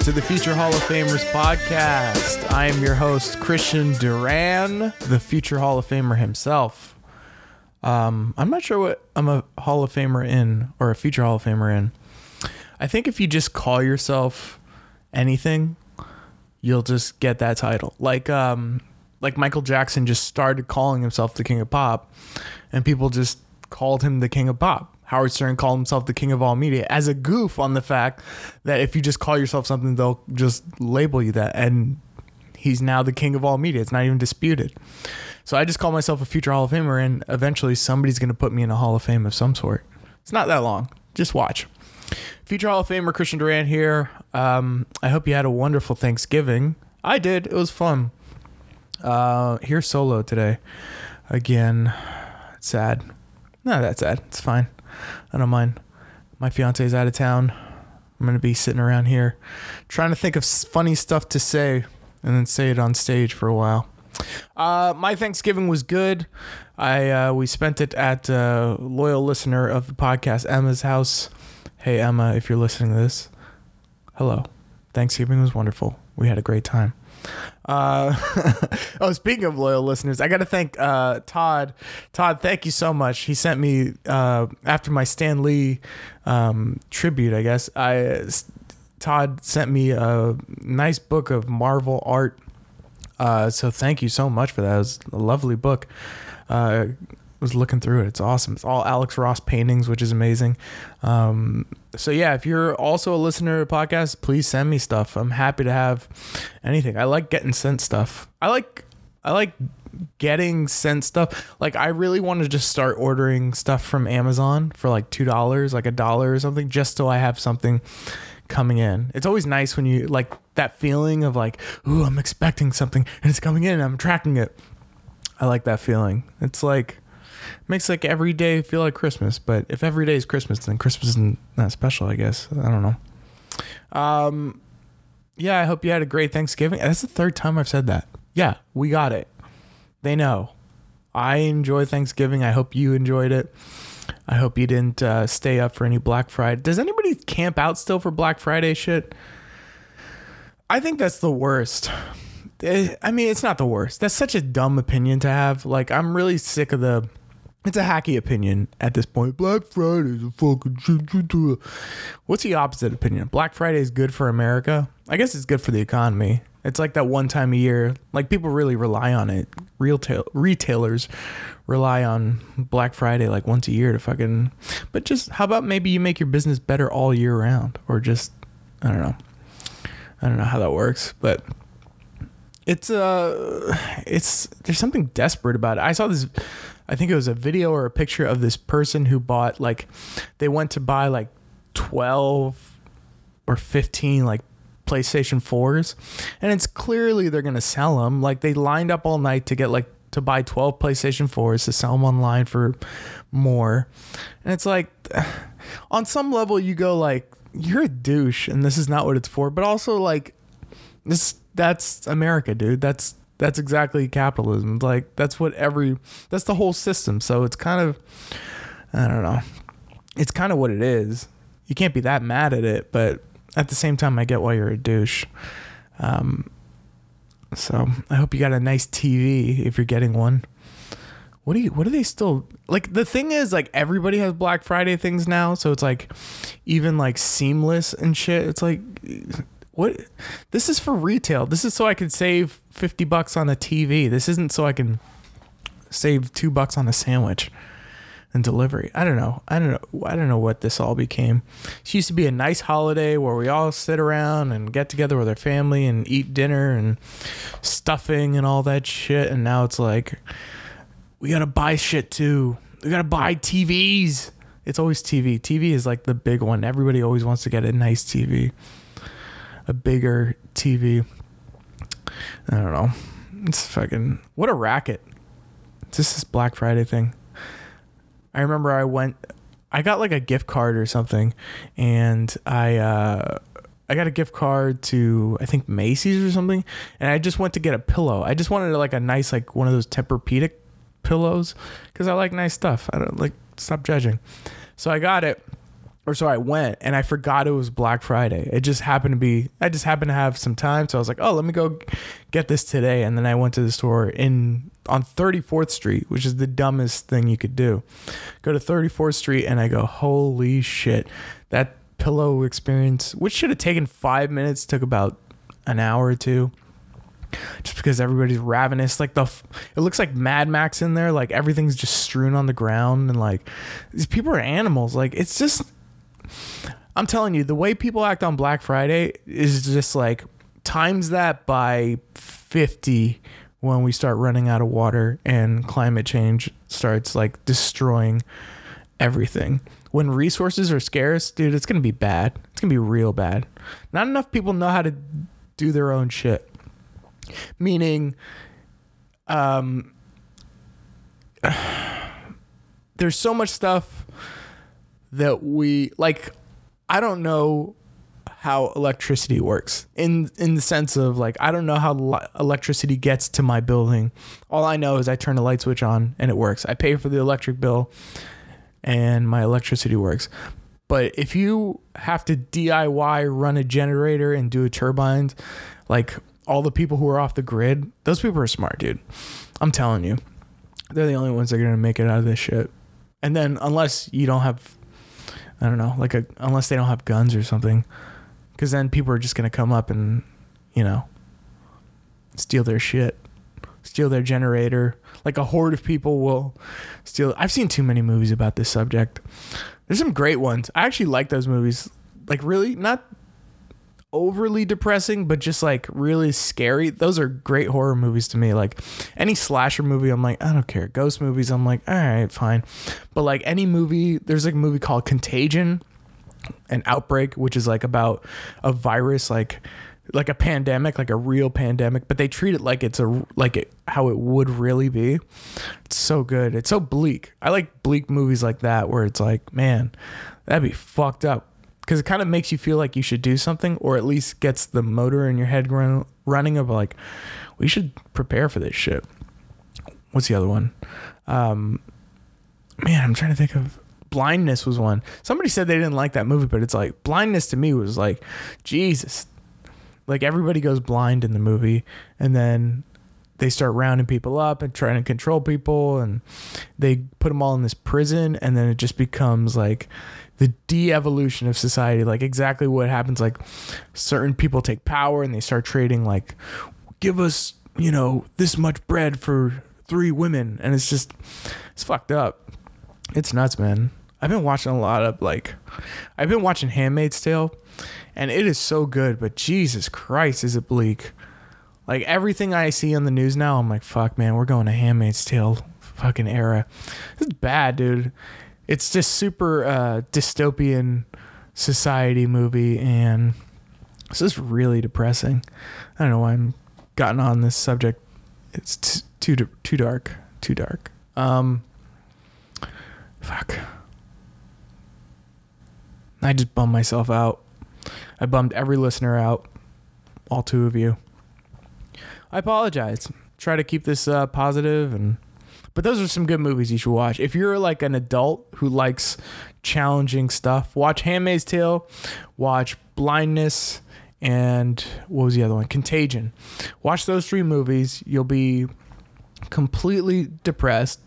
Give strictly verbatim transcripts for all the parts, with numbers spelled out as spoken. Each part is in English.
to the Future Hall of Famers podcast. I am your host, Christian Duran, the Future Hall of Famer himself. Um, I'm not sure what I'm a Hall of Famer in or a Future Hall of Famer in. I think if you just call yourself anything, you'll just get that title. Like, um, like Michael Jackson just started calling himself the King of Pop, and people just called him the King of Pop. Howard Stern called himself the King of All Media as a goof on the fact that if you just call yourself something, they'll just label you that. And he's now the King of All Media. It's not even disputed. So I just call myself a Future Hall of Famer, and eventually somebody's going to put me in a Hall of Fame of some sort. It's not that long. Just watch. Future Hall of Famer Christian Duran here. Um, I hope you had a wonderful Thanksgiving. I did. It was fun. Uh, here solo today. Again, it's sad. Not that sad. It's fine. I don't mind. My fiance's out of town. I'm going to be sitting around here trying to think of funny stuff to say and then say it on stage for a while. Uh, my Thanksgiving was good. I uh, we spent it at a uh, loyal listener of the podcast, Emma's house. Hey, Emma, if you're listening to this, hello. Thanksgiving was wonderful. We had a great time. Uh, oh, speaking of loyal listeners, I got to thank uh, Todd. Todd, thank you so much. He sent me, uh, after my Stan Lee um, tribute, I guess, I Todd sent me a nice book of Marvel art. Uh, so thank you so much for that. It was a lovely book. Uh, I was looking through it. It's awesome. It's all Alex Ross paintings, which is amazing. Um, so yeah, if you're also a listener to podcasts, please send me stuff. I'm happy to have anything. I like getting sent stuff. I like, I like getting sent stuff. Like, I really want to just start ordering stuff from Amazon for like two dollars, like a dollar or something, just so I have something coming in. It's always nice when you like that feeling of like, ooh, I'm expecting something and it's coming in and I'm tracking it. I like that feeling. It's like, makes like every day feel like Christmas, but if every day is Christmas, then Christmas isn't that special, I guess. I don't know. Um, yeah, I hope you had a great Thanksgiving. That's the third time I've said that. Yeah, we got it. They know. I enjoy Thanksgiving. I hope you enjoyed it. I hope you didn't uh, stay up for any Black Friday. Does anybody camp out still for Black Friday shit? I think that's the worst. It, I mean, it's not the worst. That's such a dumb opinion to have. Like, I'm really sick of the... It's a hacky opinion at this point. Black Friday is a fucking shit. What's the opposite opinion? Black Friday is good for America. I guess it's good for the economy. It's like that one time a year. Like, people really rely on it. Real ta- retailers rely on Black Friday like once a year to fucking... But just, how about maybe you make your business better all year round? Or just, I don't know. I don't know how that works, but... It's, uh, it's, there's something desperate about it. I saw this, I think it was a video or a picture of this person who bought, like, they went to buy like twelve or fifteen, like, PlayStation fours. And it's clearly they're going to sell them. Like, they lined up all night to get like, to buy twelve PlayStation fours to sell them online for more. And it's like, on some level you go like, you're a douche and this is not what it's for. But also like, this That's America, dude. That's that's exactly capitalism. Like, that's what every that's the whole system. So it's kind of, I don't know. It's kind of what it is. You can't be that mad at it, but at the same time, I get why you're a douche. Um, so I hope you got a nice T V if you're getting one. What do you? What are they still like? The thing is, like, everybody has Black Friday things now, so it's like even like Seamless and shit. It's like. What? This is for retail. This is so I can save fifty bucks on a T V. This isn't so I can save two bucks on a sandwich and delivery. I don't know. I don't know. I don't know what this all became. It used to be a nice holiday where we all sit around and get together with our family and eat dinner and stuffing and all that shit. And now it's like, we got to buy shit too. We got to buy T Vs. It's always T V. T V is like the big one. Everybody always wants to get a nice T V. A bigger T V. I don't know. It's fucking... What a racket. It's just this Black Friday thing. I remember I went... I got like a gift card or something. And I... Uh, I got a gift card to, I think, Macy's or something. And I just went to get a pillow. I just wanted like a nice, like one of those Tempur-Pedic pillows. Because I like nice stuff. I don't like... Stop judging. So I got it. or so I went and I forgot it was Black Friday. It just happened to be, I just happened to have some time. So I was like, oh, let me go get this today. And then I went to the store in on thirty-fourth Street, which is the dumbest thing you could do. Go to thirty-fourth Street and I go, holy shit, that pillow experience, which should have taken five minutes, took about an hour or two. Just because everybody's ravenous, like the, it looks like Mad Max in there. Like everything's just strewn on the ground, and like these people are animals. Like it's just, I'm telling you, the way people act on Black Friday is just like times that by fifty when we start running out of water and climate change starts like destroying everything. When resources are scarce, dude, it's gonna be bad. It's gonna be real bad. Not enough people know how to do their own shit. Meaning, um, there's so much stuff that we like. I don't know how electricity works in in the sense of like I don't know how li- electricity gets to my building. All I know is I turn a light switch on and it works. I pay for the electric bill and my electricity works. But if you have to D I Y run a generator and do a turbine, like. All the people who are off the grid, those people are smart, dude. I'm telling you. They're the only ones that are going to make it out of this shit. And then unless you don't have, I don't know, like a, unless they don't have guns or something. Because then people are just going to come up and, you know, steal their shit. Steal their generator. Like a horde of people will steal. I've seen too many movies about this subject. There's some great ones. I actually like those movies. Like really, not... overly depressing, but just like really scary. Those are great horror movies to me. Like any slasher movie, I'm like, I don't care. Ghost movies, I'm like, all right, fine. But like any movie, there's like a movie called Contagion and Outbreak, which is like about a virus, like like a pandemic, like a real pandemic, but they treat it like it's a like it how it would really be. It's so good. It's so bleak. I like bleak movies like that where it's like, man, that'd be fucked up. Because it kind of makes you feel like you should do something, or at least gets the motor in your head run, running of like, we should prepare for this shit. What's the other one? Um, man, I'm trying to think of... Blindness was one. Somebody said they didn't like that movie, but it's like, Blindness to me was like, Jesus. Like everybody goes blind in the movie, and then they start rounding people up and trying to control people, and they put them all in this prison, and then it just becomes like... the de-evolution of society, like exactly what happens. Like certain people take power and they start trading like, give us, you know, this much bread for three women. And it's just, it's fucked up. It's nuts, man. I've been watching a lot of like, I've been watching Handmaid's Tale and it is so good, but Jesus Christ, is it bleak? Like everything I see on the news now, I'm like, fuck man, we're going to Handmaid's Tale fucking era. This is bad, dude. It's just super uh, dystopian society movie, and this is really depressing. I don't know why I'm gotten on this subject. It's t- too d- too dark, too dark. Um, fuck. I just bummed myself out. I bummed every listener out, all two of you. I apologize. Try to keep this uh, positive and. But those are some good movies you should watch. If you're like an adult who likes challenging stuff, watch Handmaid's Tale, watch Blindness, and what was the other one? Contagion. Watch those three movies. You'll be completely depressed.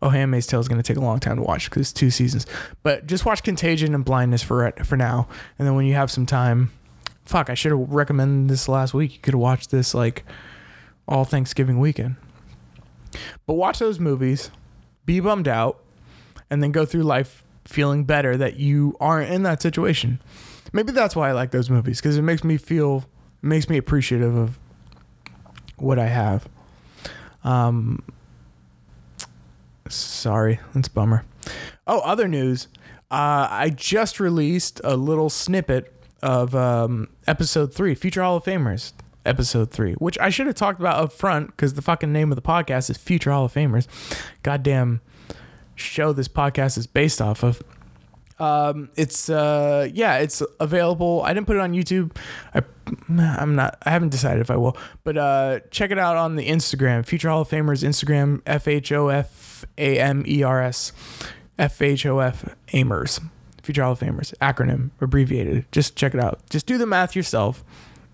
Oh, Handmaid's Tale is going to take a long time to watch because it's two seasons. But just watch Contagion and Blindness for for now. And then when you have some time, fuck, I should have recommended this last week. You could have watched this like all Thanksgiving weekend. But watch those movies, be bummed out, and then go through life feeling better that you aren't in that situation. Maybe that's why I like those movies, because it makes me feel, it makes me appreciative of what I have. Um, sorry, that's a bummer. Oh, other news. Uh, I just released a little snippet of um, episode three, Future Hall of Famers. Episode three, which I should have talked about up front because the fucking name of the podcast is Future Hall of Famers. Goddamn show this podcast is based off of. Um, it's, uh, yeah, it's available. I didn't put it on YouTube. I, I'm not, I haven't decided if I will, but uh, check it out on the Instagram, Future Hall of Famers, Instagram, F H O F A M E R S, F H O F Amers, Future Hall of Famers, acronym, abbreviated. Just check it out. Just do the math yourself.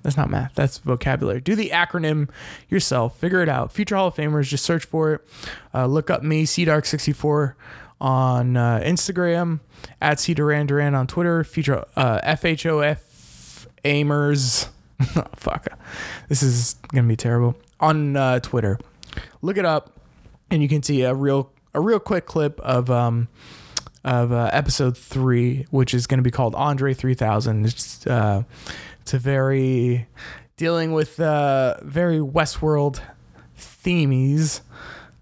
That's not math. That's vocabulary. Do the acronym yourself. Figure it out. Future Hall of Famers. Just search for it. Uh, look up me, C Dark sixty-four on uh, Instagram, at C Duran Duran on Twitter. Future uh, F H O F Amers. Oh, fuck. This is going to be terrible. On uh, Twitter. Look it up, and you can see a real a real quick clip of... Um, of uh, episode three, which is going to be called Andre three thousand. It's uh, it's a very dealing with uh, very Westworld themies.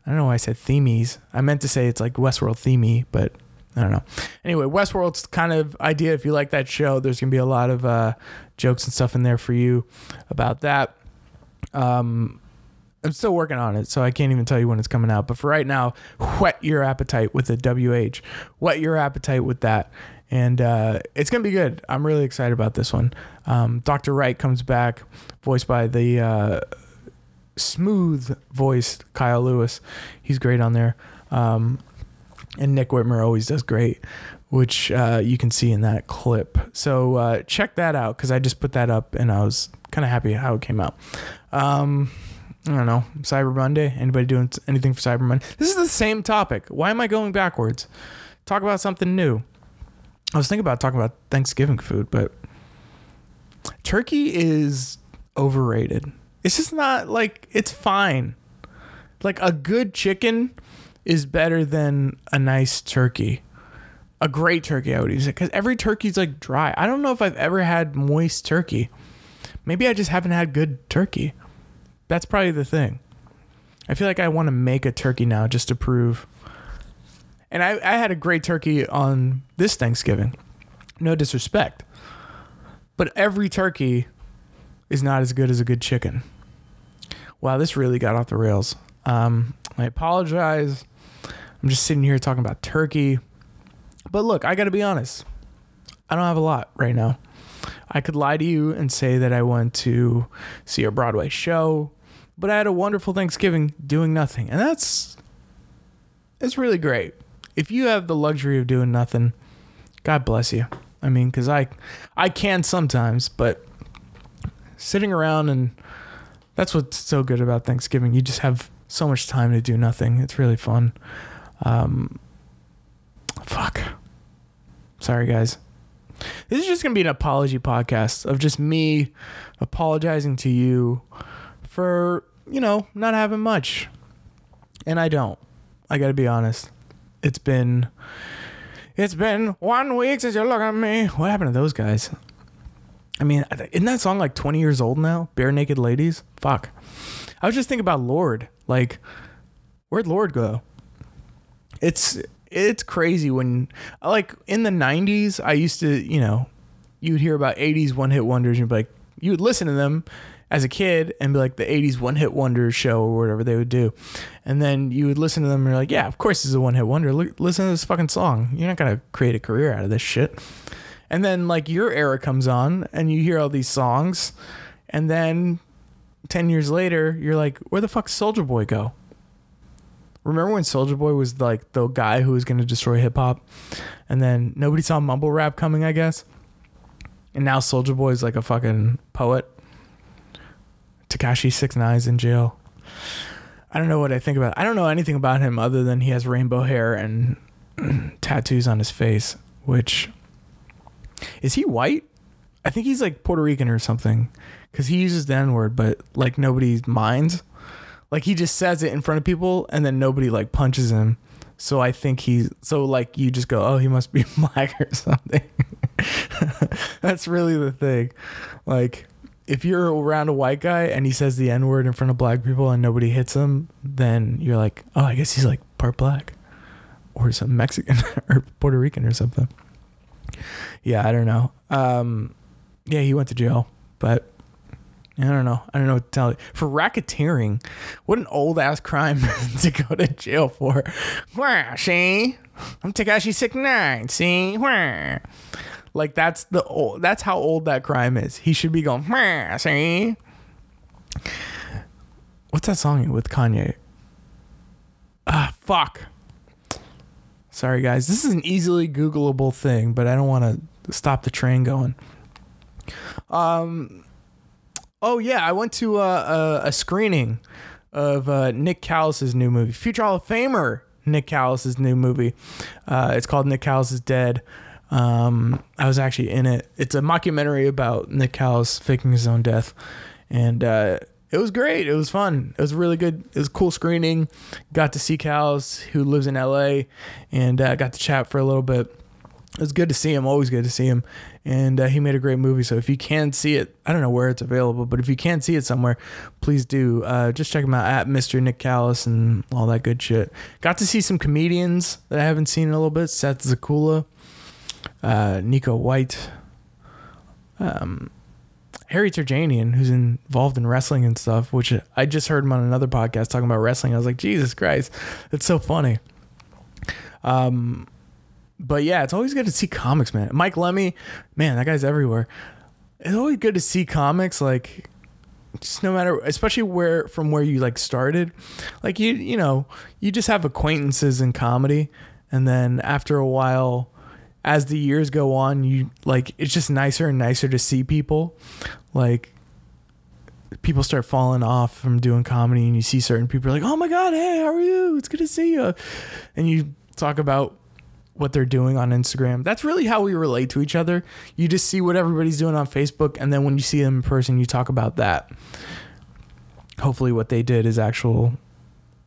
I don't know why I said themies. I meant to say it's like Westworld themey, but I don't know. Anyway, Westworld's kind of idea. If you like that show, there's going to be a lot of uh, jokes and stuff in there for you about that. Um, I'm still working on it, so I can't even tell you when it's coming out. But for right now, whet your appetite with the W H. Whet your appetite with that. And uh, it's going to be good. I'm really excited about this one. Um, Doctor Wright comes back, voiced by the uh, smooth-voiced Kyle Lewis. He's great on there. Um, and Nick Whitmer always does great, which uh, you can see in that clip. So uh, check that out, because I just put that up, and I was kind of happy how it came out. Um... I don't know. Cyber Monday. Anybody doing anything for Cyber Monday? This is the same topic. Why am I going backwards? Talk about something new. I was thinking about talking about Thanksgiving food, but turkey is overrated. It's just not like, it's fine. Like a good chicken is better than a nice turkey. A great turkey, I would use it, because every turkey's like dry. I don't know if I've ever had moist turkey. Maybe I just haven't had good turkey. That's probably the thing. I feel like I want to make a turkey now just to prove. And I, I had a great turkey on this Thanksgiving. No disrespect. But every turkey is not as good as a good chicken. Wow, this really got off the rails. Um, I apologize. I'm just sitting here talking about turkey. But look, I got to be honest. I don't have a lot right now. I could lie to you and say that I went to see a Broadway show, but I had a wonderful Thanksgiving doing nothing. And that's, it's really great. If you have the luxury of doing nothing, God bless you. I mean, cause I, I can sometimes, but sitting around, and that's what's so good about Thanksgiving. You just have so much time to do nothing. It's really fun. Um, fuck. Sorry, guys. This is just going to be an apology podcast of just me apologizing to you for, you know, not having much. And I don't. I got to be honest. It's been, it's been one week since you look at me. What happened to those guys? I mean, isn't that song like twenty years old now? Bare Naked Ladies? Fuck. I was just thinking about Lorde. Like, where'd Lorde go? It's... It's crazy when, like, in the nineties, I used to, you know, you would hear about eighties one-hit wonders, and you'd be like, you would listen to them as a kid and be like, the eighties one-hit wonder show or whatever they would do. And then you would listen to them and you're like, yeah, of course this is a one-hit wonder. Look, listen to this fucking song. You're not going to create a career out of this shit. And then, like, your era comes on and you hear all these songs. And then ten years later, you're like, where the fuck Soulja Boy go? Remember when Soulja Boy was like the guy who was going to destroy hip hop, and then nobody saw mumble rap coming, I guess. And now Soulja Boy is like a fucking poet. Tekashi six nine's in jail. I don't know what I think about. I don't know anything about him other than he has rainbow hair and tattoos on his face. Which, is he white? I think he's like Puerto Rican or something, because he uses the N word, but like nobody minds. Like, he just says it in front of people, and then nobody, like, punches him. So I think he's... So, like, you just go, oh, he must be black or something. That's really the thing. Like, if you're around a white guy and he says the N-word in front of black people and nobody hits him, then you're like, oh, I guess he's, like, part black. Or some Mexican or Puerto Rican or something. Yeah, I don't know. Um, yeah, he went to jail, but... I don't know. I don't know what to tell you. For racketeering, what an old-ass crime to go to jail for. Wah, see? I'm Tekashi six nine, see? Wah. Like, that's the old, that's how old that crime is. He should be going, wah, see? What's that song with Kanye? Ah, fuck. Sorry, guys. This is an easily Googleable thing, but I don't want to stop the train going. Um, oh, yeah. I went to a, a, a screening of uh, Nick Callis' new movie. Future Hall of Famer Nick Callis' new movie. Uh, it's called Nick Callis is Dead. Um, I was actually in it. It's a mockumentary about Nick Callis faking his own death. And uh, it was great. It was fun. It was really good. It was a cool screening. Got to see Callis, who lives in L A, and uh, got to chat for a little bit. It was good to see him. Always good to see him. And uh, he made a great movie. So if you can see it, I don't know where it's available, but if you can see it somewhere, please do. Uh, just check him out at Mister Nick Callis and all that good shit. Got to see some comedians that I haven't seen in a little bit. Seth Zakula, uh, Nico White, um, Harry Turjanian, who's involved in wrestling and stuff, which I just heard him on another podcast talking about wrestling. I was like, Jesus Christ, that's so funny. Um... But yeah, it's always good to see comics, man. Mike Lemme, man, that guy's everywhere. It's always good to see comics, like, just no matter, especially where from where you like started, like you you know you just have acquaintances in comedy, and then after a while, as the years go on, you like it's just nicer and nicer to see people, like. People start falling off from doing comedy, and you see certain people like, oh my god, hey, how are you? It's good to see you, and you talk about what they're doing on Instagram. That's really how we relate to each other. You just see what everybody's doing on Facebook, and then when you see them in person, you talk about that. Hopefully what they did is actual,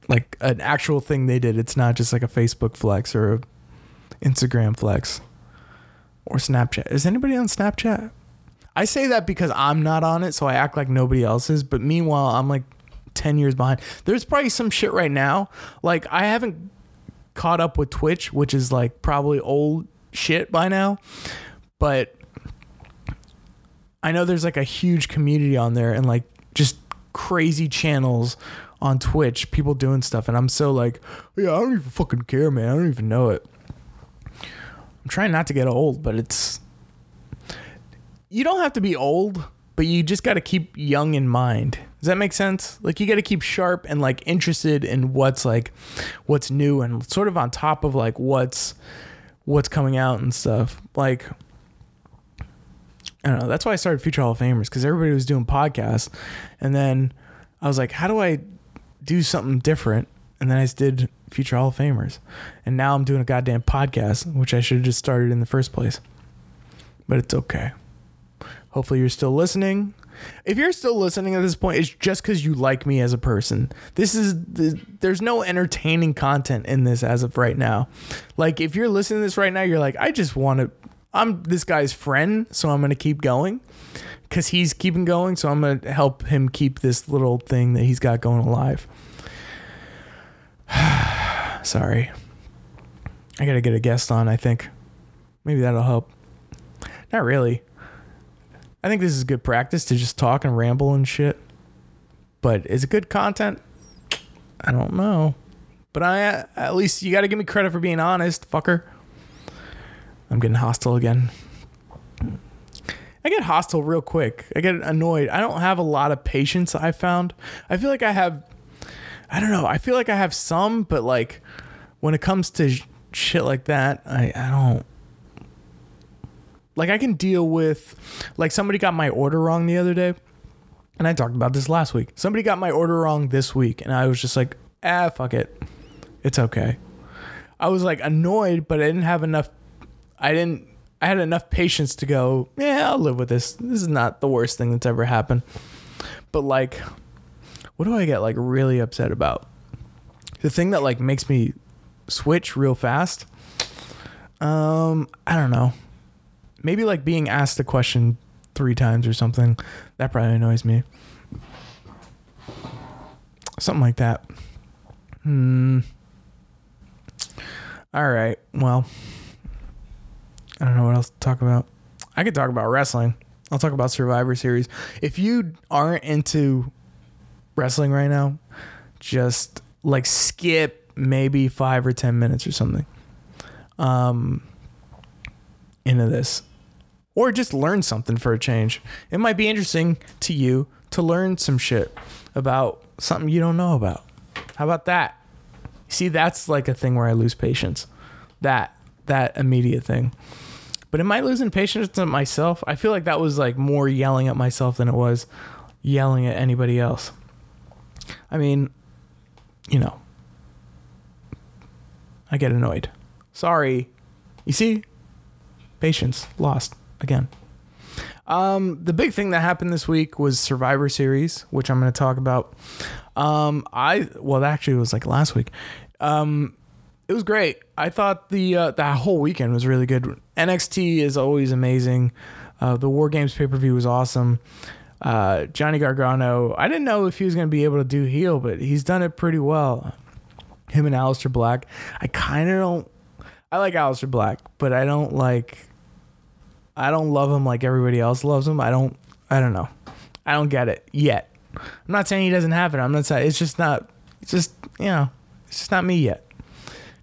like an actual thing they did. It's not just like a Facebook flex or a Instagram flex or Snapchat. Is anybody on Snapchat? I say that because I'm not on it, so I act like nobody else is, but meanwhile, I'm like ten years behind. There's probably some shit right now. Like I haven't caught up with Twitch, which is like probably old shit by now, but I know there's like a huge community on there and like just crazy channels on Twitch, people doing stuff, and I'm so like, yeah, I don't even fucking care, man. I don't even know it. I'm trying not to get old, but it's, you don't have to be old, but you just got to keep young in mind. Does that make sense? Like, you got to keep sharp and, like, interested in what's, like, what's new and sort of on top of, like, what's what's coming out and stuff. Like, I don't know. That's why I started Future Hall of Famers, because everybody was doing podcasts. And then I was like, how do I do something different? And then I just did Future Hall of Famers. And now I'm doing a goddamn podcast, which I should have just started in the first place. But it's okay. Hopefully you're still listening. If you're still listening at this point, it's just because you like me as a person. This is the, there's no entertaining content in this as of right now. Like if you're listening to this right now, you're like, I just want to, I'm this guy's friend, so I'm going to keep going because he's keeping going. So I'm going to help him keep this little thing that he's got going alive. Sorry. I got to get a guest on, I think. Maybe that'll help. Not really. I think this is good practice to just talk and ramble and shit. But is it good content? I don't know. But I at least you got to give me credit for being honest, fucker. I'm getting hostile again. I get hostile real quick. I get annoyed. I don't have a lot of patience, I found. I feel like I have... I don't know. I feel like I have some, but like when it comes to sh- shit like that, I, I don't... Like I can deal with, like somebody got my order wrong the other day, and I talked about this last week. Somebody got my order wrong this week, and I was just like, ah, fuck it, it's okay. I was like annoyed, but I didn't have enough. I didn't. I had enough patience to go, yeah, I'll live with this. This is not the worst thing that's ever happened. But like, what do I get like really upset about? The thing that like makes me switch real fast. Um, I don't know. Maybe like being asked a question three times or something. That probably annoys me. Something like that. Hmm. All right. Well, I don't know what else to talk about. I could talk about wrestling. I'll talk about Survivor Series. If you aren't into wrestling right now, just like skip maybe five or ten minutes or something. Um, into this. Or just learn something for a change. It might be interesting to you to learn some shit about something you don't know about. How about that? See, that's like a thing where I lose patience. that that immediate thing. But am I losing patience at myself? I feel like that was like more yelling at myself than it was yelling at anybody else. I mean, you know, I get annoyed. Sorry. You see? Patience lost again. Um, the big thing that happened this week was Survivor Series, which I'm going to talk about. Um, I, well, actually it was like last week. Um, It was great. I thought the uh, that whole weekend was really good. N X T is always amazing. Uh, the War Games pay-per-view was awesome. Uh, Johnny Gargano, I didn't know if he was going to be able to do heel, but he's done it pretty well. Him and Aleister Black. I kind of don't... I like Aleister Black, but I don't like... I don't love him like everybody else loves him. I don't... I don't know. I don't get it yet. I'm not saying he doesn't have it. I'm not saying... It's just not... It's just, you know... It's just not me yet.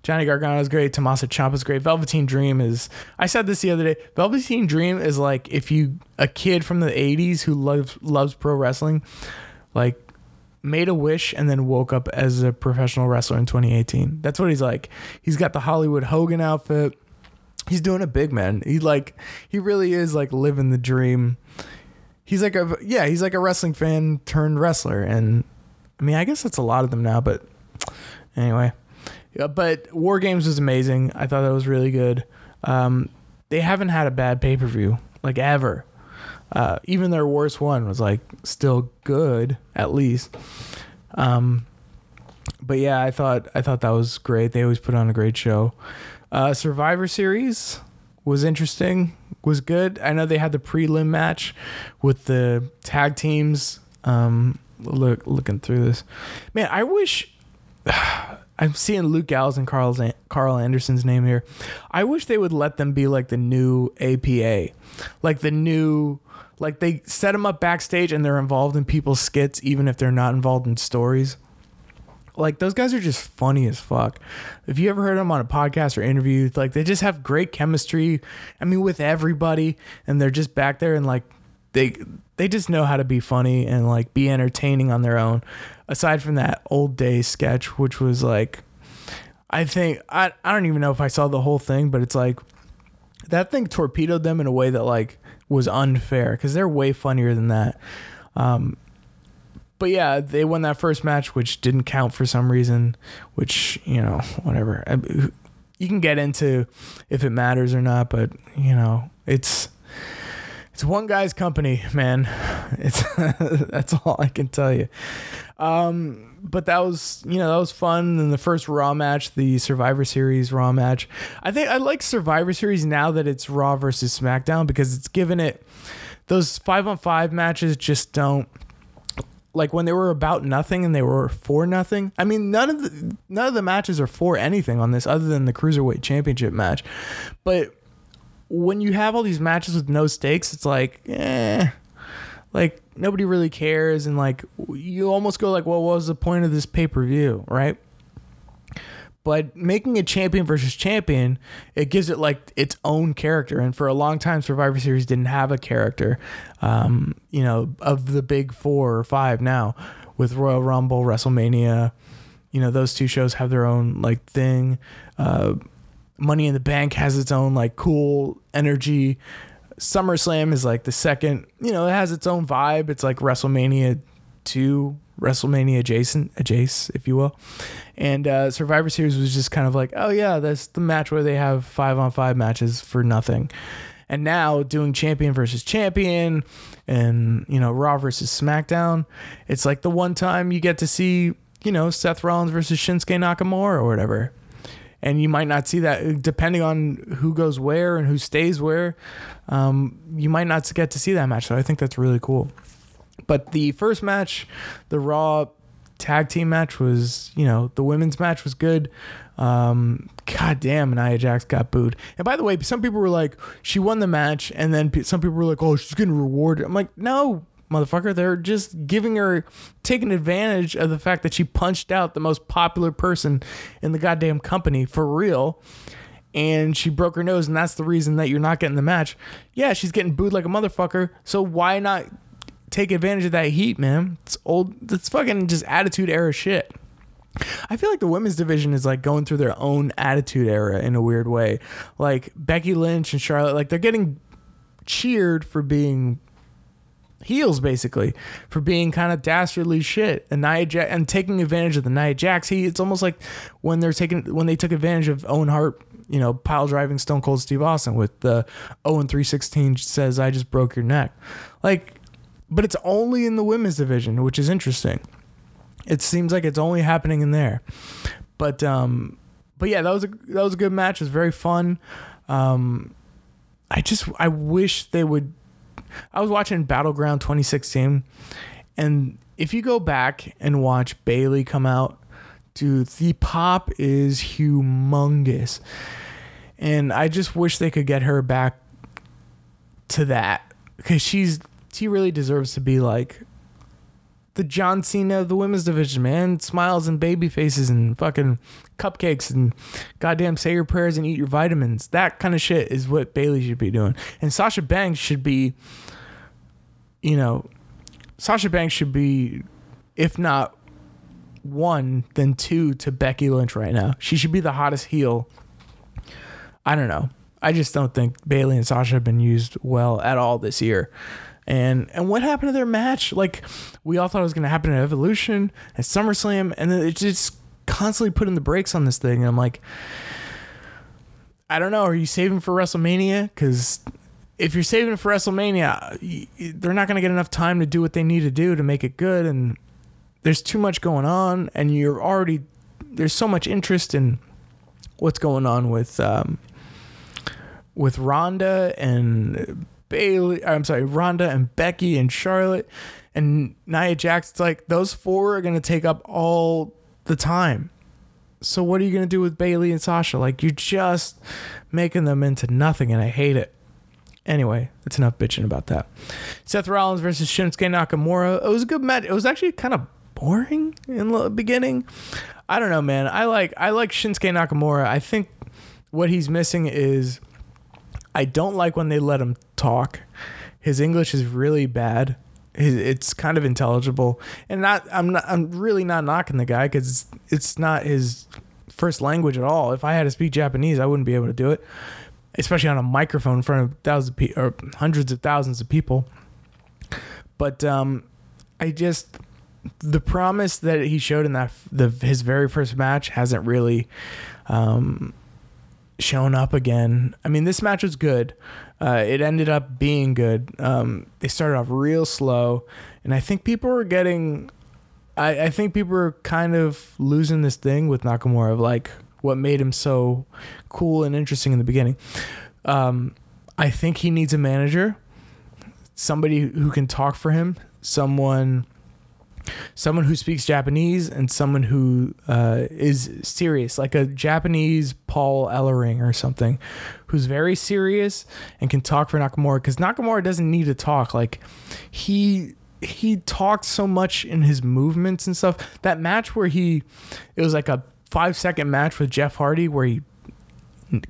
Johnny Gargano is great. Tommaso Ciampa is great. Velveteen Dream is... I said this the other day. Velveteen Dream is like if you... A kid from the eighties who loves loves pro wrestling, like, made a wish and then woke up as a professional wrestler in twenty eighteen. That's what he's like. He's got the Hollywood Hogan outfit. He's doing a big man. He like... He really is like living the dream. He's like a... Yeah, he's like a wrestling fan turned wrestler. And, I mean, I guess that's a lot of them now, but... Anyway... Yeah, but War Games was amazing. I thought that was really good. Um, they haven't had a bad pay-per-view, like, ever. Uh, even their worst one was, like, still good, at least. Um, but, yeah, I thought I thought that was great. They always put on a great show. Uh, Survivor Series was interesting, was good. I know they had the prelim match with the tag teams. Um, look, looking through this. Man, I wish... I'm seeing Luke Gallows and Carl, An- Carl Anderson's name here. I wish they would let them be like the new A P A. Like the new... Like they set them up backstage and they're involved in people's skits even if they're not involved in stories. Like those guys are just funny as fuck. If you ever heard them on a podcast or interview, like they just have great chemistry. I mean, with everybody. And they're just back there and like they... They just know how to be funny and like be entertaining on their own. Aside from that old day sketch, which was like, I think, I, I don't even know if I saw the whole thing, but it's like that thing torpedoed them in a way that like was unfair because they're way funnier than that. Um, but yeah, they won that first match, which didn't count for some reason, which, you know, whatever. You can get into if it matters or not, but you know, it's, It's one guy's company, man. It's that's all I can tell you. Um, but that was, you know, that was fun. And the first Raw match, the Survivor Series Raw match. I think I like Survivor Series now that it's Raw versus SmackDown because it's given it those five on five matches just don't like when they were about nothing and they were for nothing. I mean, none of the none of the matches are for anything on this other than the Cruiserweight Championship match, but. When you have all these matches with no stakes, it's like, eh, like nobody really cares. And like, you almost go like, well, what was the point of this pay-per-view? Right. But making a champion versus champion, it gives it like its own character. And for a long time, Survivor Series didn't have a character, um, you know, of the big four or five now with Royal Rumble, WrestleMania, you know, those two shows have their own like thing, uh, Money in the Bank has its own like cool energy. SummerSlam is like the second, you know, it has its own vibe. It's like WrestleMania two, WrestleMania adjacent, adjacent, if you will. And uh, Survivor Series was just kind of like, oh yeah, that's the match where they have five on five matches for nothing. And now doing champion versus champion and, you know, Raw versus SmackDown. It's like the one time you get to see, you know, Seth Rollins versus Shinsuke Nakamura or whatever. And you might not see that depending on who goes where and who stays where. Um, you might not get to see that match. So I think that's really cool. But the first match, the Raw tag team match was, you know, the women's match was good. Um, God damn, Nia Jax got booed. And by the way, some people were like, she won the match. And then some people were like, oh, she's getting rewarded. I'm like, no, motherfucker. They're just giving her, taking advantage of the fact that she punched out the most popular person in the goddamn company for real. And she broke her nose. And that's the reason that you're not getting the match. Yeah. She's getting booed like a motherfucker. So why not take advantage of that heat, man? It's old. It's fucking just attitude era shit. I feel like the women's division is like going through their own attitude era in a weird way. Like Becky Lynch and Charlotte, like they're getting cheered for being heels, basically, for being kind of dastardly shit, and Nia Jax, and taking advantage of the Nia Jax. He, it's almost like when they're taking when they took advantage of Owen Hart, you know, pile driving Stone Cold Steve Austin with the Owen three sixteen says, "I just broke your neck," like, but it's only in the women's division, which is interesting. It seems like it's only happening in there, but um, but yeah, that was a that was a good match. It was very fun. Um, I just I wish they would. I was watching Battleground twenty sixteen, and if you go back and watch Bayley come out, dude, the pop is humongous, and I just wish they could get her back to that, because she's she really deserves to be like the John Cena of the women's division, man. Smiles and baby faces and fucking cupcakes and goddamn say your prayers and eat your vitamins. That kind of shit is what Bayley should be doing. And Sasha Banks should be, you know, Sasha Banks should be, if not one, then two to Becky Lynch right now. She should be the hottest heel. I don't know. I just don't think Bayley and Sasha have been used well at all this year. And and what happened to their match? Like, we all thought it was going to happen at Evolution, at SummerSlam, and then it just constantly putting the brakes on this thing. And I'm like, I don't know. Are you saving for WrestleMania? Because if you're saving for WrestleMania, they're not going to get enough time to do what they need to do to make it good. And there's too much going on, and you're already there's so much interest in what's going on with um, with Ronda and. Bailey, I'm sorry, Ronda and Becky and Charlotte and Nia Jax. It's like those four are going to take up all the time. So what are you going to do with Bailey and Sasha? Like, you're just making them into nothing, and I hate it. Anyway, that's enough bitching about that. Seth Rollins versus Shinsuke Nakamura. It was a good match. It was actually kind of boring in the beginning. I don't know, man. I like I like Shinsuke Nakamura. I think what he's missing is, I don't like when they let him talk. His English is really bad. It's kind of intelligible, and not. I'm not. I'm really not knocking the guy, because it's not his first language at all. If I had to speak Japanese, I wouldn't be able to do it, especially on a microphone in front of thousands of pe- or hundreds of thousands of people. But um, I just the promise that he showed in that the his very first match hasn't really. Um, shown up again. I mean, this match was good. Uh, it ended up being good. Um, they started off real slow, and I think people were getting, I, I think people were kind of losing this thing with Nakamura of like what made him so cool and interesting in the beginning. Um, I think he needs a manager, somebody who can talk for him, someone, someone who speaks Japanese, and someone who uh, is serious, like a Japanese Paul Ellering or something, who's very serious and can talk for Nakamura, because Nakamura doesn't need to talk. Like, he he talked so much in his movements and stuff. That match where he, it was like a five second match with Jeff Hardy where he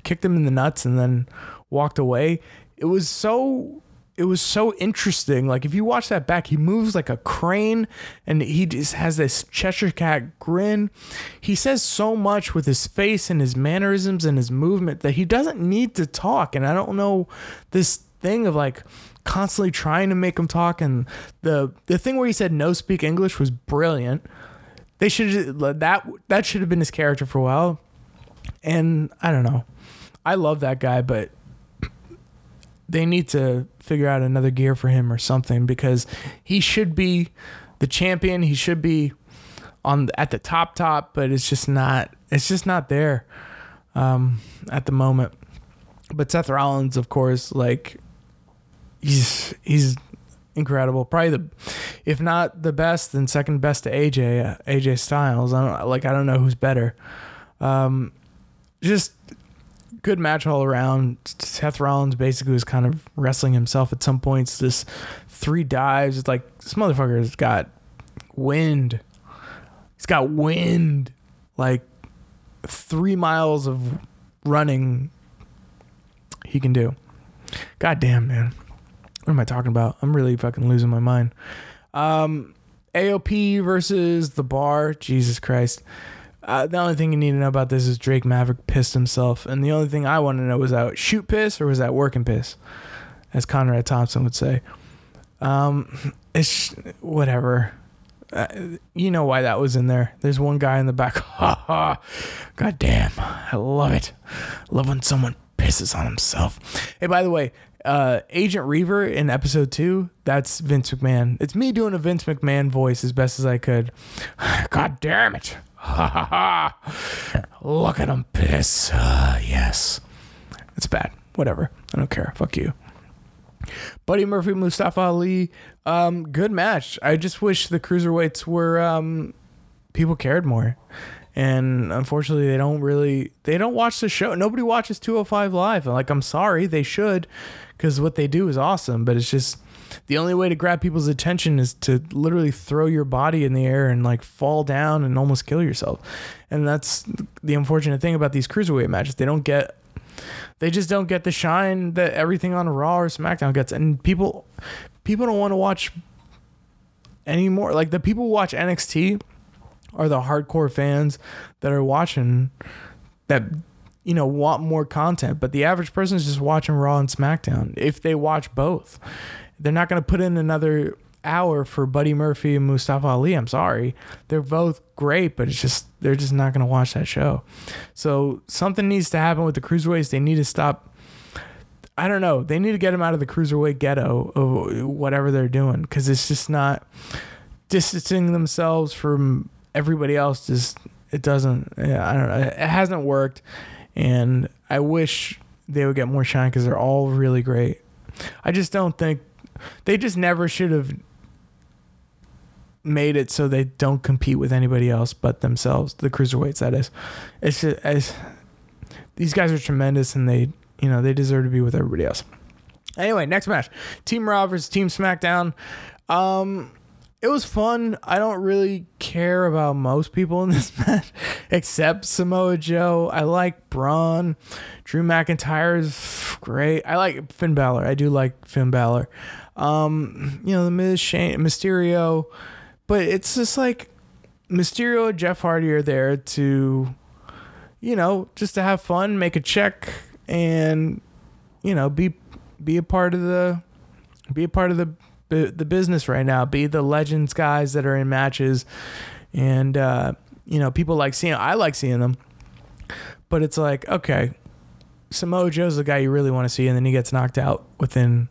kicked him in the nuts and then walked away. It was so. It was so interesting. Like, if you watch that back, he moves like a crane, and he just has this Cheshire cat grin. He says so much with his face and his mannerisms and his movement that he doesn't need to talk. And I don't know, this thing of like constantly trying to make him talk. And the the thing where he said no speak English was brilliant. They should that that should have been his character for a while. And I don't know. I love that guy, but they need to figure out another gear for him or something, because he should be the champion. He should be on at the top top, but it's just not, it's just not there um, at the moment. But Seth Rollins, of course, like he's, he's incredible. Probably the, if not the best, then second best to A J, A J Styles. I don't like, I don't know who's better. Um, just, Good match all around. Seth Rollins basically was kind of wrestling himself at some points. This three dives. It's like, this motherfucker has got wind. He's got wind. Like, three miles of running he can do. God damn, man. What am I talking about? I'm really fucking losing my mind. Um, A O P versus The Bar. Jesus Christ. Uh, the only thing you need to know about this is Drake Maverick pissed himself. And the only thing I want to know, was that shoot piss or was that work and piss? As Conrad Thompson would say. Um, it's whatever. Uh, you know why that was in there. There's one guy in the back. Ha ha. God damn. I love it. Love when someone pisses on himself. Hey, by the way, uh, Agent Reaver in episode two, that's Vince McMahon. It's me doing a Vince McMahon voice as best as I could. God damn it. Ha ha ha. Look at him piss. Uh, yes. It's bad. Whatever. I don't care. Fuck you. Buddy Murphy, Mustafa Ali, um, good match. I just wish the cruiserweights were, um, people cared more. And unfortunately, they don't really, they don't watch the show. Nobody watches two oh five Live. Like, I'm sorry, they should, because what they do is awesome. But it's just, the only way to grab people's attention is to literally throw your body in the air and like fall down and almost kill yourself. And that's the unfortunate thing about these cruiserweight matches. They don't get They just don't get the shine that everything on Raw or SmackDown gets. And people people don't want to watch anymore. Like, the people who watch N X T are the hardcore fans that are watching that, you know, want more content. But the average person is just watching Raw and SmackDown. If they watch both, they're not going to put in another hour for Buddy Murphy and Mustafa Ali. I'm sorry. They're both great, but it's just, they're just not going to watch that show. So something needs to happen with the cruiserweights. They need to stop. I don't know. They need to get them out of the cruiserweight ghetto of whatever they're doing, because it's just not distancing themselves from everybody else. Just, it doesn't, I don't know. It hasn't worked. And I wish they would get more shine, because they're all really great. I just don't think they just never should have made it so they don't compete with anybody else but themselves, the cruiserweights, that is. It's just, it's, these guys are tremendous, and they, you know, they deserve to be with everybody else. Anyway, next match, Team Raw versus Team SmackDown. Um, it was fun. I don't really care about most people in this match except Samoa Joe. I like Braun. Drew McIntyre is great. I like Finn Balor. I do like Finn Balor. Um, you know, the Miz, Shane, Mysterio. But it's just like Mysterio and Jeff Hardy are there to, you know, just to have fun, make a check, and, you know, be be a part of the be a part of the the business right now. Be the legends guys that are in matches, and uh, you know, people like seeing. I like seeing them, but it's like, okay, Samoa Joe's the guy you really want to see, and then he gets knocked out within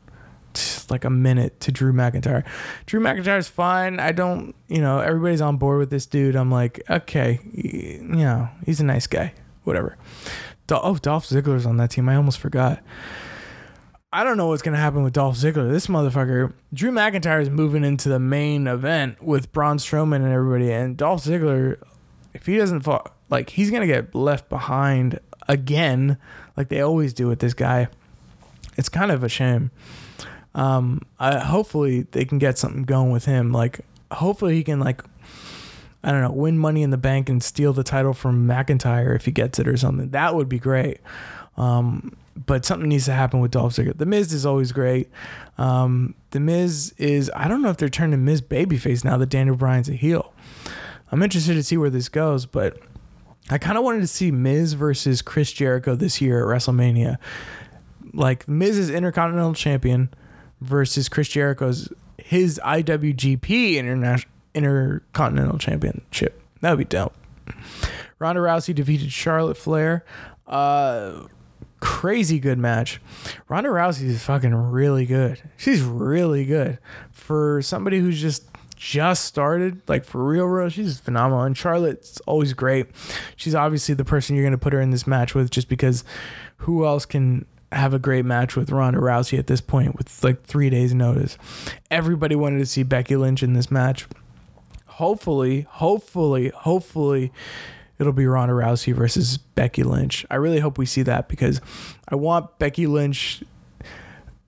like a minute to Drew McIntyre. Drew McIntyre's fine. I don't, you know, everybody's on board with this dude. I'm like, okay, you know, he's a nice guy, whatever. Oh, Dolph Ziggler's on that team. I almost forgot. I don't know what's going to happen with Dolph Ziggler. This motherfucker, Drew McIntyre is moving into the main event with Braun Strowman and everybody. And Dolph Ziggler, if he doesn't fall, like, he's going to get left behind again, like they always do with this guy. It's kind of a shame. Um, I, hopefully they can get something going with him. Like, hopefully he can, like, I don't know, win Money in the Bank and steal the title from McIntyre if he gets it or something. That would be great. Um, but something needs to happen with Dolph Ziggler. The Miz is always great. Um, the Miz is, I don't know if they're turning Miz babyface now that Daniel Bryan's a heel. I'm interested to see where this goes, but I kind of wanted to see Miz versus Chris Jericho this year at WrestleMania. Like, Miz is Intercontinental Champion versus Chris Jericho's his I W G P International Intercontinental Championship. That would be dope. Ronda Rousey defeated Charlotte Flair. Uh, crazy good match. Ronda Rousey is fucking really good. She's really good for somebody who's just just started. Like, for real, real, she's phenomenal. And Charlotte's always great. She's obviously the person you're going to put her in this match with, just because who else can have a great match with Ronda Rousey at this point with like three days notice. Everybody wanted to see Becky Lynch in this match. Hopefully, hopefully, hopefully it'll be Ronda Rousey versus Becky Lynch. I really hope we see that, because I want Becky Lynch.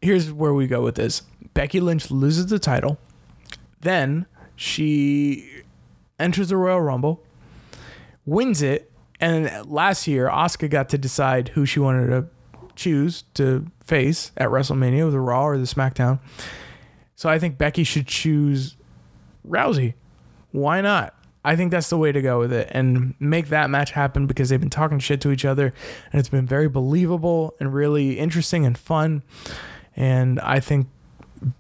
Here's where we go with this. Becky Lynch loses the title. Then she enters the Royal Rumble, wins it. And last year, Asuka got to decide who she wanted to choose to face at WrestleMania, with the Raw or the SmackDown. So I think Becky should choose Rousey why not? I think that's the way to go with it and make that match happen, because they've been talking shit to each other and it's been very believable and really interesting and fun. And I think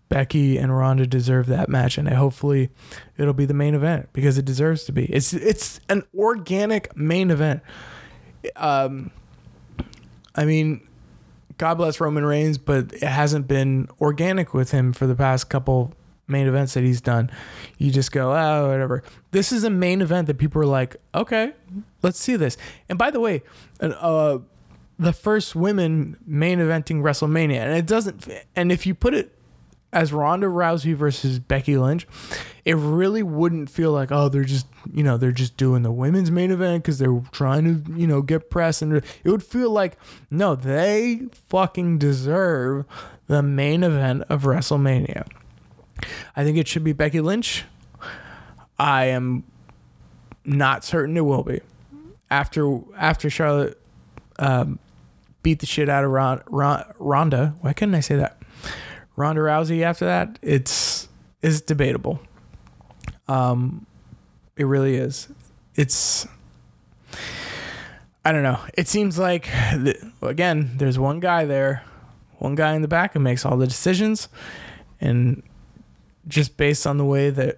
Becky and Ronda deserve that match, and hopefully it'll be the main event because it deserves to be. It's it's an organic main event. Um, I mean, God bless Roman Reigns, but it hasn't been organic with him for the past couple main events that he's done. You just go, oh, whatever. This is a main event that people are like, okay, let's see this. And by the way, uh, the first women main eventing WrestleMania, and it doesn't, and if you put it as Ronda Rousey versus Becky Lynch, it really wouldn't feel like, oh, they're just, you know, they're just doing the women's main event because they're trying to, you know, get press. And it would feel like, no, they fucking deserve the main event of WrestleMania. I think it should be Becky Lynch. I am not certain it will be. After after Charlotte um, beat the shit out of Ron, Ron, Ronda, why couldn't I say that? Ronda Rousey after that, it's is debatable. Um, it really is. It's, I don't know. It seems like, the, again, there's one guy there, one guy in the back who makes all the decisions. And just based on the way that,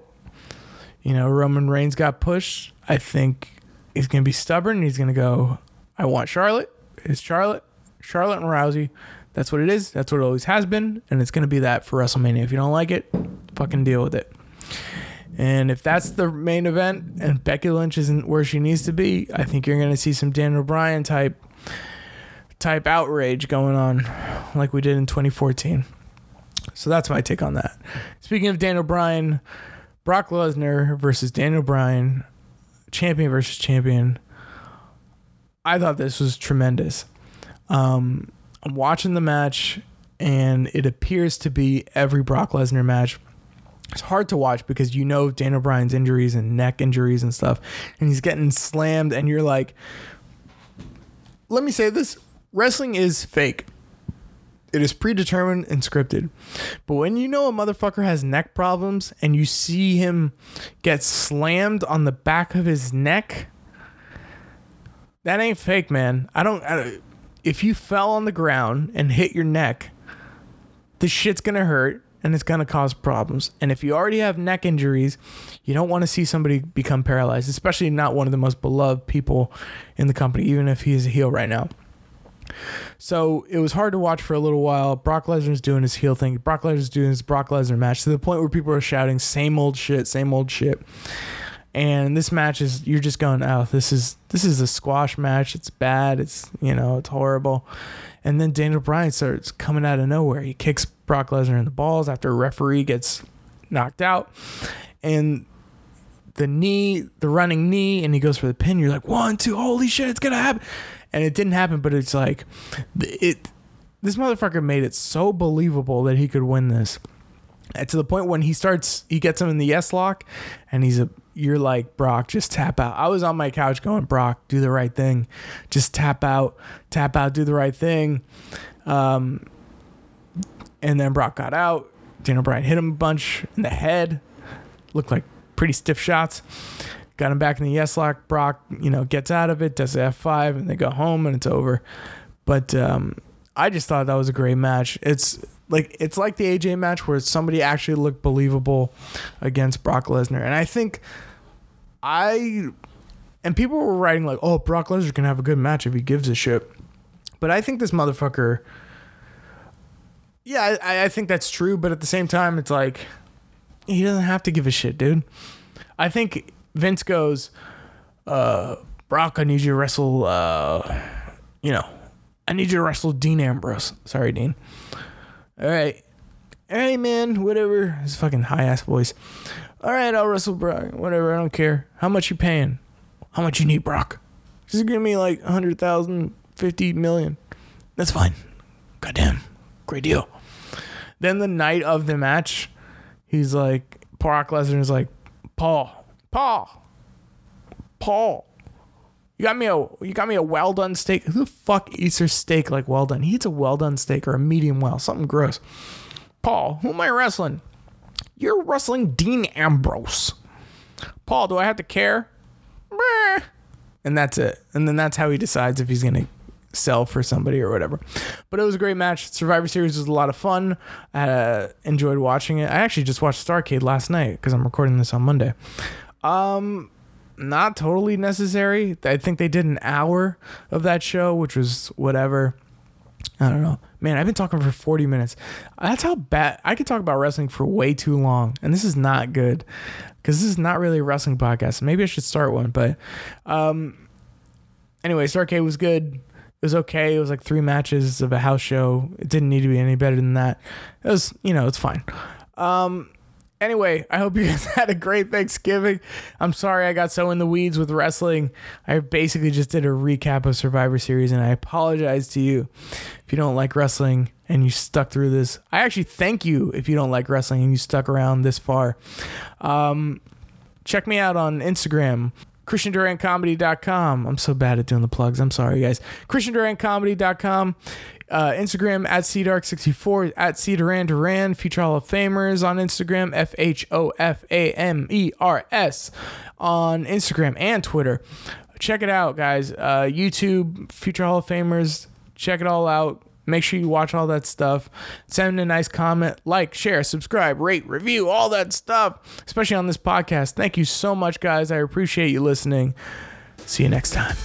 you know, Roman Reigns got pushed, I think he's going to be stubborn. He's going to go, I want Charlotte. It's Charlotte. Charlotte and Rousey. That's what it is. That's what it always has been. And it's going to be that for WrestleMania. If you don't like it, fucking deal with it. And if that's the main event and Becky Lynch isn't where she needs to be, I think you're going to see some Daniel Bryan type, type outrage going on like we did in twenty fourteen. So that's my take on that. Speaking of Daniel Bryan, Brock Lesnar versus Daniel Bryan, champion versus champion. I thought this was tremendous. Um, I'm watching the match, and it appears to be every Brock Lesnar match. It's hard to watch because you know Daniel Bryan's injuries and neck injuries and stuff, and he's getting slammed, and you're like, let me say this, wrestling is fake. It is predetermined and scripted. But when you know a motherfucker has neck problems and you see him get slammed on the back of his neck, that ain't fake, man. I don't, I don't if you fell on the ground and hit your neck, this shit's going to hurt and it's going to cause problems. And if you already have neck injuries, you don't want to see somebody become paralyzed, especially not one of the most beloved people in the company, even if he is a heel right now. So it was hard to watch for a little while. Brock Lesnar's doing his heel thing. Brock Lesnar's doing his Brock Lesnar match to the point where people are shouting, same old shit, same old shit. And this match is, you're just going, oh, this is this is a squash match. It's bad. It's, you know, it's horrible. And then Daniel Bryan starts coming out of nowhere. He kicks Brock Lesnar in the balls after a referee gets knocked out. And the knee, the running knee, and he goes for the pin. You're like, one, two, holy shit, it's going to happen. And it didn't happen, but it's like, it. This motherfucker made it so believable that he could win this. And to the point when he starts, he gets him in the yes lock, and he's a, you're like, Brock, just tap out. I was on my couch going, Brock, do the right thing. Just tap out, tap out, do the right thing. Um, and then Brock got out. Daniel Bryan hit him a bunch in the head. Looked like pretty stiff shots. Got him back in the yes lock. Brock, you know, gets out of it, does the F five, and they go home, and it's over. But um, I just thought that was a great match. It's like it's like the A J match where somebody actually looked believable against Brock Lesnar. And I think I and people were writing like, oh, Brock Lesnar can have a good match if he gives a shit. But I think this motherfucker, yeah, I, I think that's true. But at the same time, it's like he doesn't have to give a shit, dude. I think Vince goes, uh, Brock, I need you to wrestle, uh, you know, I need you to wrestle Dean Ambrose. Sorry, Dean. All right. All right, man, whatever. His fucking high-ass voice. All right, I'll wrestle Brock. Whatever, I don't care. How much you paying? How much you need, Brock? Just give me like one hundred thousand dollars, fifty million dollars. That's fine. Goddamn. Great deal. Then the night of the match, he's like, Brock Lesnar's like, Paul. Paul, Paul, you got me a you got me a well done steak. Who the fuck eats their steak like well done? He eats a well done steak or a medium well, something gross. Paul, who am I wrestling? You're wrestling Dean Ambrose. Paul, do I have to care? And that's it. And then that's how he decides if he's going to sell for somebody or whatever. But it was a great match. Survivor Series was a lot of fun. I uh, enjoyed watching it. I actually just watched Starcade last night because I'm recording this on Monday. Um, not totally necessary. I think they did an hour of that show, which was whatever. I don't know. Man, I've been talking for forty minutes. That's how bad. I could talk about wrestling for way too long, and this is not good because this is not really a wrestling podcast. Maybe I should start one, but um, anyway, Starcade was good. It was okay. It was like three matches of a house show. It didn't need to be any better than that. It was, you know, it's fine. Um, anyway, I hope you guys had a great Thanksgiving. I'm sorry I got so in the weeds with wrestling. I basically just did a recap of Survivor Series, and I apologize to you if you don't like wrestling and you stuck through this. I actually thank you if you don't like wrestling and you stuck around this far. Um, check me out on Instagram, christian duran comedy dot com. I'm so bad at doing the plugs. I'm sorry, guys. christian duran comedy dot com. Uh, Instagram at c dark sixty-four, at cduranduran. Future Hall of Famers on Instagram, F H O F A M E R S on Instagram and Twitter. Check it out, guys. Uh, YouTube, Future Hall of Famers. Check it all out. Make sure you watch all that stuff. Send a nice comment, like, share, subscribe, rate, review, all that stuff, especially on this podcast. Thank you so much, guys. I appreciate you listening. See you next time.